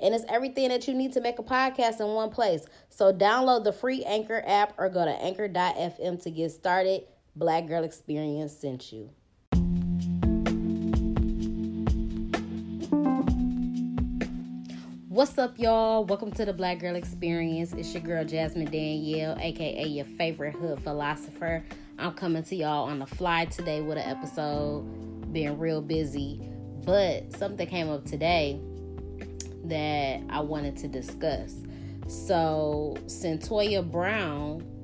And it's everything that you need to make a podcast in one place. So download the free Anchor app or go to anchor.fm to get started. Black Girl Experience sent you. What's up, y'all? Welcome to the Black Girl Experience. It's your girl, Jasmine Danielle, a.k.a. your favorite hood philosopher. I'm coming to y'all on the fly today with an episode. Been real busy. But something came up today that I wanted to discuss. So Cyntoia Brown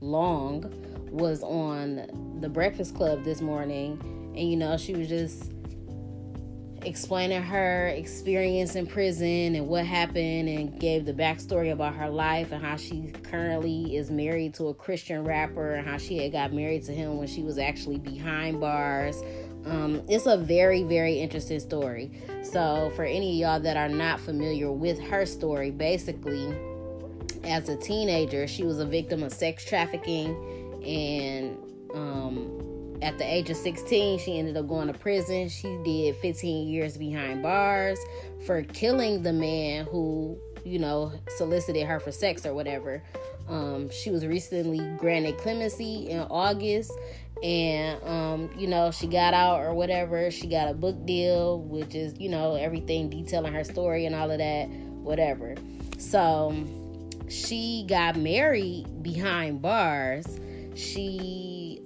Long was on the Breakfast Club this morning, and she was just explaining her experience in prison and what happened, and gave the backstory about her life and how she currently is married to a Christian rapper and how she had got married to him when she was actually behind bars. It's a very, very interesting story. So for any of y'all that are not familiar with her story, basically, as a teenager, she was a victim of sex trafficking, and at the age of 16, she ended up going to prison. She did 15 years behind bars for killing the man who, solicited her for sex or whatever. She was recently granted clemency in August. And, she got out or whatever. She got a book deal, which is, everything detailing her story and all of that, whatever. So she got married behind bars. She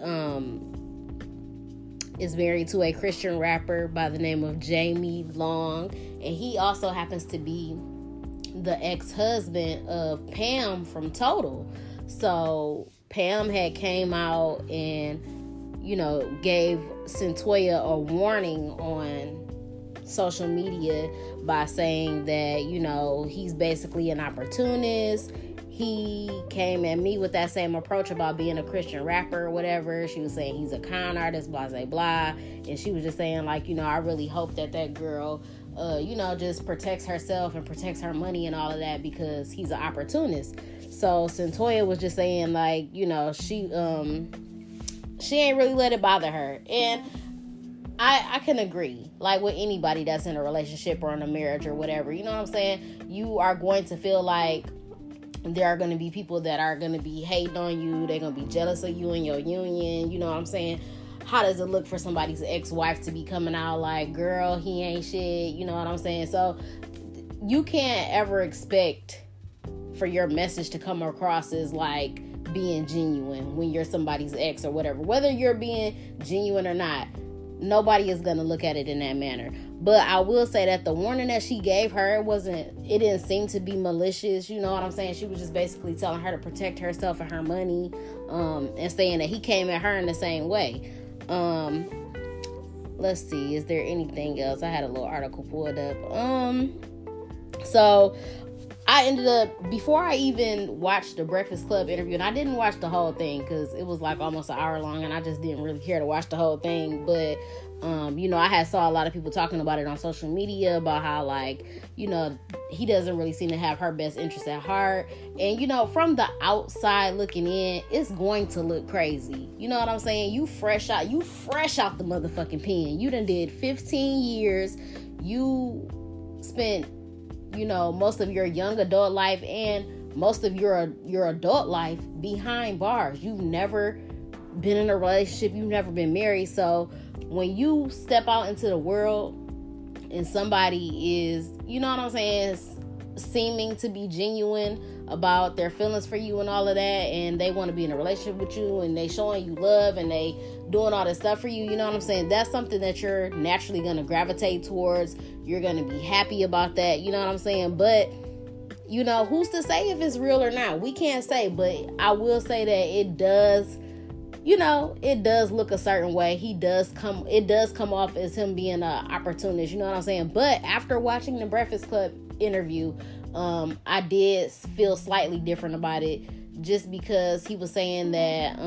is married to a Christian rapper by the name of Jamie Long. And he also happens to be the ex-husband of Pam from Total. So Pam had came out and gave Cyntoia a warning on social media by saying that, he's basically an opportunist. He came at me with that same approach about being a Christian rapper or whatever. She was saying he's a con artist, blah, blah, blah. And she was just saying, I really hope that girl, just protects herself and protects her money and all of that, because he's an opportunist. So Cyntoia was just saying, she ain't really let it bother her. And I can agree, with anybody that's in a relationship or in a marriage or whatever, you are going to feel like there are going to be people that are going to be hating on you. They're going to be jealous of you and your union. How does it look for somebody's ex-wife to be coming out like, girl, he ain't shit? So you can't ever expect for your message to come across as being genuine when you're somebody's ex or whatever. Whether you're being genuine or not, nobody is going to look at it in that manner. But I will say that the warning that she gave her it didn't seem to be malicious. She was just basically telling her to protect herself and her money, and saying that he came at her in the same way. Let's see, is there anything else? I had a little article pulled up. So I ended up, before I even watched the Breakfast Club interview, and I didn't watch the whole thing because it was almost an hour long, and I just didn't really care to watch the whole thing. But, I had saw a lot of people talking about it on social media, about how, he doesn't really seem to have her best interest at heart. And, from the outside looking in, it's going to look crazy. You know what I'm saying? You fresh out the motherfucking pen. You done did 15 years. You spent most of your young adult life and most of your adult life behind bars. You've never been in a relationship. You've never been married. So when you step out into the world and somebody is, seeming to be genuine about their feelings for you and all of that, and they want to be in a relationship with you, and they showing you love, and they doing all this stuff for you, that's something that you're naturally going to gravitate towards. You're going to be happy about that, but who's to say if it's real or not? We can't say, but I will say that it does, it does look a certain way. It does come off as him being an opportunist, but after watching the Breakfast Club interview, I did feel slightly different about it just because he was saying that,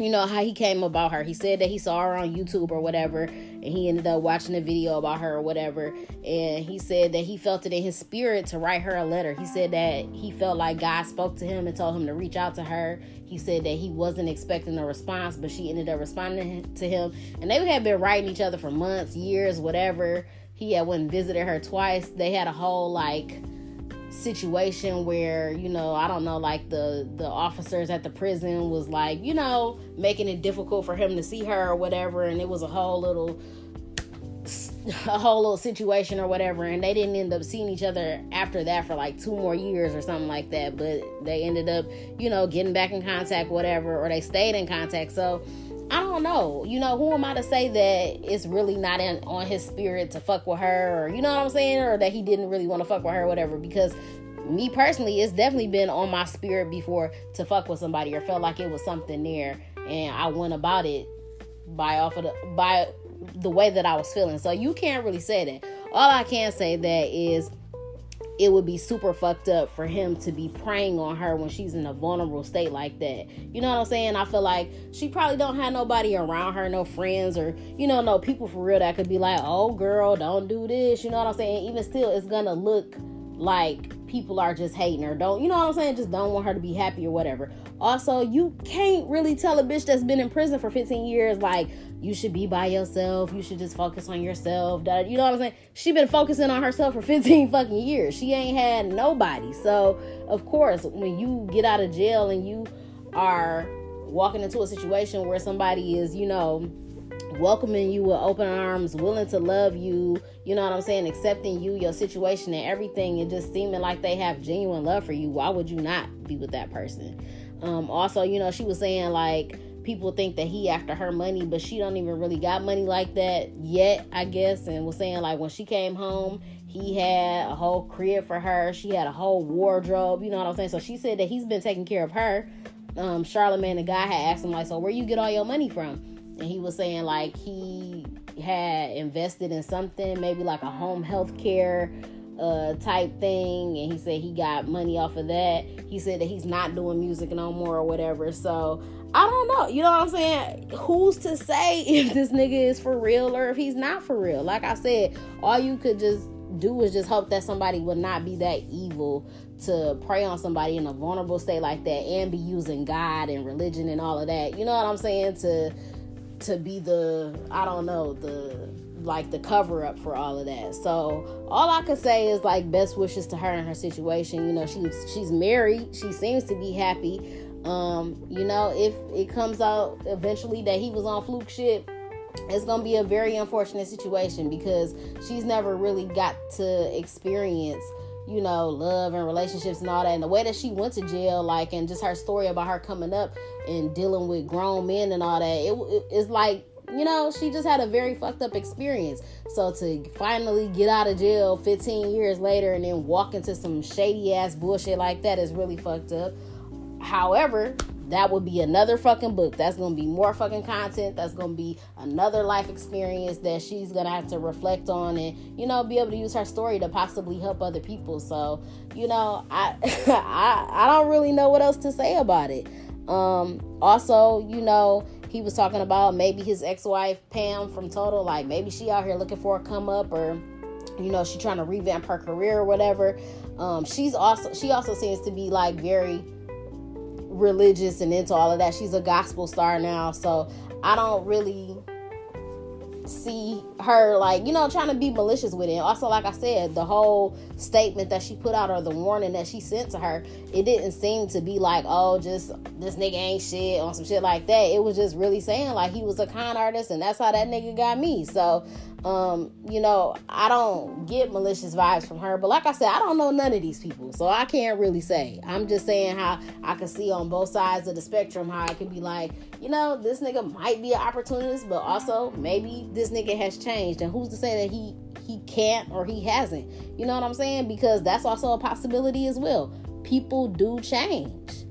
you know, how he came about her. He said that he saw her on YouTube or whatever, and he ended up watching a video about her or whatever, and he said that he felt it in his spirit to write her a letter. He said that he felt like God spoke to him and told him to reach out to her. He said that he wasn't expecting a response, but she ended up responding to him, and they had been writing each other for months, years, whatever. He had went and visited her twice. They had a whole, like, situation where, you know, I don't know, like the officers at the prison was like, you know, making it difficult for him to see her or whatever, and it was a whole little situation or whatever, and they didn't end up seeing each other after that for like 2 more years or something like that, but they ended up, you know, getting back in contact, whatever, or they stayed in contact. So I don't know, you know, who am I to say that it's really not on his spirit to fuck with her, or, you know what I'm saying, or that he didn't really want to fuck with her or whatever, because me personally, it's definitely been on my spirit before to fuck with somebody, or felt like it was something there, and I went about it by the way that I was feeling. So you can't really say that. All I can say that is, it would be super fucked up for him to be preying on her when she's in a vulnerable state like that. You know what I'm saying? I feel like she probably don't have nobody around her, no friends or, you know, no people for real that could be like, oh, girl, don't do this. You know what I'm saying? Even still, it's gonna look like people are just hating her. Don't, you know what I'm saying? Just don't want her to be happy or whatever. Also, you can't really tell a bitch that's been in prison for 15 years, like, you should be by yourself. You should just focus on yourself. You know what I'm saying? She been focusing on herself for 15 fucking years. She ain't had nobody. So, of course, when you get out of jail and you are walking into a situation where somebody is, you know, welcoming you with open arms, willing to love you, you know what I'm saying, accepting you, your situation and everything, and just seeming like they have genuine love for you, why would you not be with that person? Also, you know, she was saying, like, people think that he after her money, but she don't even really got money like that yet, I guess, and was saying, like, when she came home, he had a whole crib for her, she had a whole wardrobe, you know what I'm saying, so she said that he's been taking care of her. Charlamagne, the guy, had asked him, like, so where you get all your money from? And he was saying, like, he had invested in something, maybe like a home health care type thing. And he said he got money off of that. He said that he's not doing music no more or whatever. So, I don't know. You know what I'm saying? Who's to say if this nigga is for real or if he's not for real? Like I said, all you could just do is just hope that somebody would not be that evil to prey on somebody in a vulnerable state like that and be using God and religion and all of that. You know what I'm saying? To be the, I don't know, the, like, the cover up for all of that. So all I could say is, like, best wishes to her in her situation. You know, she's married. She seems to be happy. You know, if it comes out eventually that he was on fluke shit, it's gonna be a very unfortunate situation because she's never really got to experience, you know, love and relationships and all that, and the way that she went to jail, like, and just her story about her coming up and dealing with grown men and all that, it's like, you know, she just had a very fucked up experience. So to finally get out of jail 15 years later and then walk into some shady ass bullshit like that is really fucked up. However, that would be another fucking book. That's going to be more fucking content. That's going to be another life experience that she's going to have to reflect on and, you know, be able to use her story to possibly help other people. So, you know, I don't really know what else to say about it. Also, you know, he was talking about maybe his ex-wife, Pam from Total, like, maybe she out here looking for a come up, or, you know, she trying to revamp her career or whatever. She also seems to be, like, very religious and into all of that. She's a gospel star now, so I don't really see her, like, you know, trying to be malicious with it. Also, like I said, the whole statement that she put out or the warning that she sent to her, it didn't seem to be like, oh, just this nigga ain't shit on some shit like that. It was just really saying, like, he was a con artist and that's how that nigga got me. So you know, I don't get malicious vibes from her, but like I said, I don't know none of these people, so I can't really say. I'm just saying how I can see on both sides of the spectrum, how I could be like, you know, this nigga might be an opportunist, but also maybe this nigga has changed, and who's to say that he can't or he hasn't, you know what I'm saying, because that's also a possibility as well. People do change,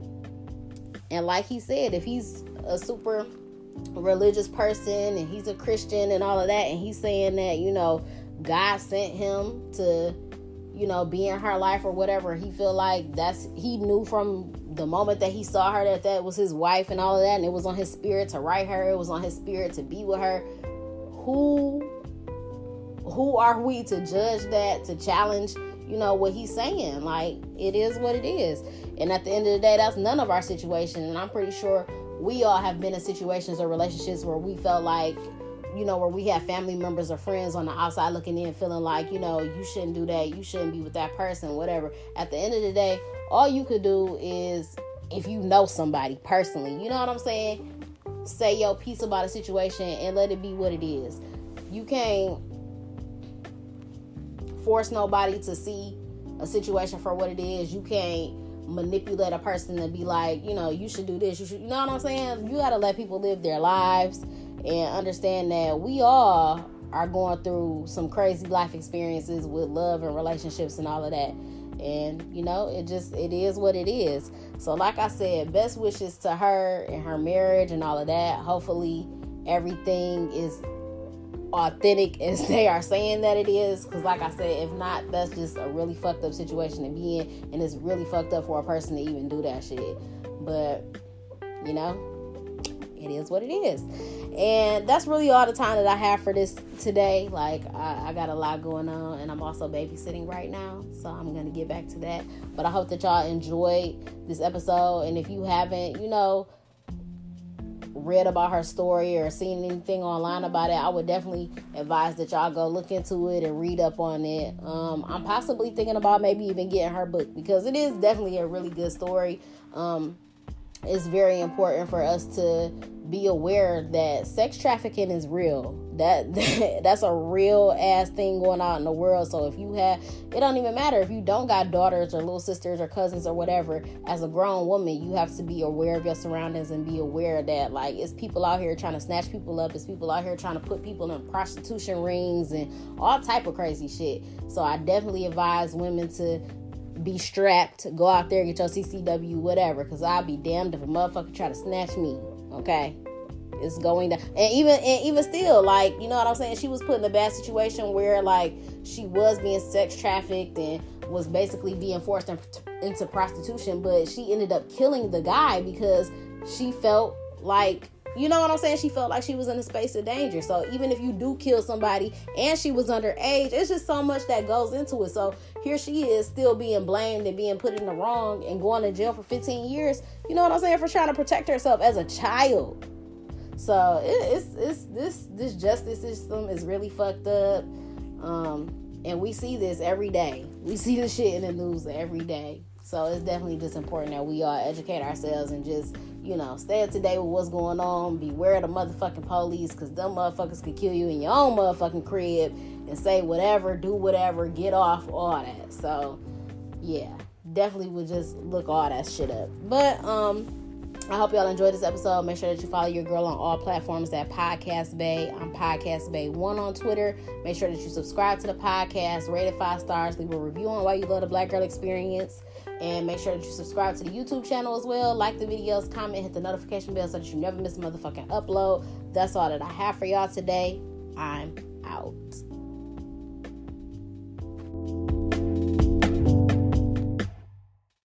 and like he said, if he's a super religious person and he's a Christian and all of that, and he's saying that, you know, God sent him to, you know, be in her life or whatever, he feel like that's, he knew from the moment that he saw her, that was his wife and all of that, and it was on his spirit to write her, it was on his spirit to be with her. Who are we to judge that, to challenge, you know, what he's saying? Like, it is what it is. And at the end of the day, that's none of our situation. And I'm pretty sure we all have been in situations or relationships where we felt like, you know, where we have family members or friends on the outside looking in, feeling like, you know, you shouldn't do that, you shouldn't be with that person, whatever. At the end of the day, all you could do is, if you know somebody personally, you know what I'm saying, say your piece about a situation and let it be what it is. You can't force nobody to see a situation for what it is. You can't manipulate a person to be like, you know, you should do this, you should, you know what I'm saying? You gotta let people live their lives and understand that we all are going through some crazy life experiences with love and relationships and all of that. And, you know, it is what it is. So like I said, best wishes to her and her marriage and all of that. Hopefully everything is authentic as they are saying that it is, because like I said, if not, that's just a really fucked up situation to be in, and it's really fucked up for a person to even do that shit. But, you know, it is what it is. And that's really all the time that I have for this today. Like, I got a lot going on, and I'm also babysitting right now, so I'm gonna get back to that. But I hope that y'all enjoyed this episode, and if you haven't, you know, read about her story or seen anything online about it, I would definitely advise that y'all go look into it and read up on it. I'm possibly thinking about maybe even getting her book, because it is definitely a really good story. It's very important for us to be aware that sex trafficking is real. That's a real ass thing going on in the world. So if you have, it don't even matter if you don't got daughters or little sisters or cousins or whatever. As a grown woman, you have to be aware of your surroundings and be aware that, like, it's people out here trying to snatch people up. It's people out here trying to put people in prostitution rings and all type of crazy shit. So I definitely advise women to be strapped, go out there, get your CCW, whatever, because I'll be damned if a motherfucker try to snatch me. Okay, it's going down. And even still, like, you know what I'm saying, she was put in a bad situation where, like, she was being sex trafficked and was basically being forced into prostitution, but she ended up killing the guy because she felt like, you know what I'm saying, she felt like she was in a space of danger. So even if you do kill somebody, and she was underage, it's just so much that goes into it. So here she is still being blamed and being put in the wrong and going to jail for 15 years, you know what I'm saying, for trying to protect herself as a child. So it's this justice system is really fucked up. And we see this every day. We see this shit in the news every day. So it's definitely just important that we all educate ourselves and just, you know, stay up to date with what's going on. Beware the motherfucking police, because them motherfuckers could kill you in your own motherfucking crib and say whatever, do whatever, get off, all that. So, yeah, definitely would just look all that shit up. But, I hope y'all enjoyed this episode. Make sure that you follow your girl on all platforms at Podcast Bay. I'm Podcast Bay1 on Twitter. Make sure that you subscribe to the podcast, rate it 5 stars, leave a review on why you love the Black Girl Experience, and make sure that you subscribe to the YouTube channel as well. Like the videos, comment, hit the notification bell so that you never miss a motherfucking upload. That's all that I have for y'all today. I'm out.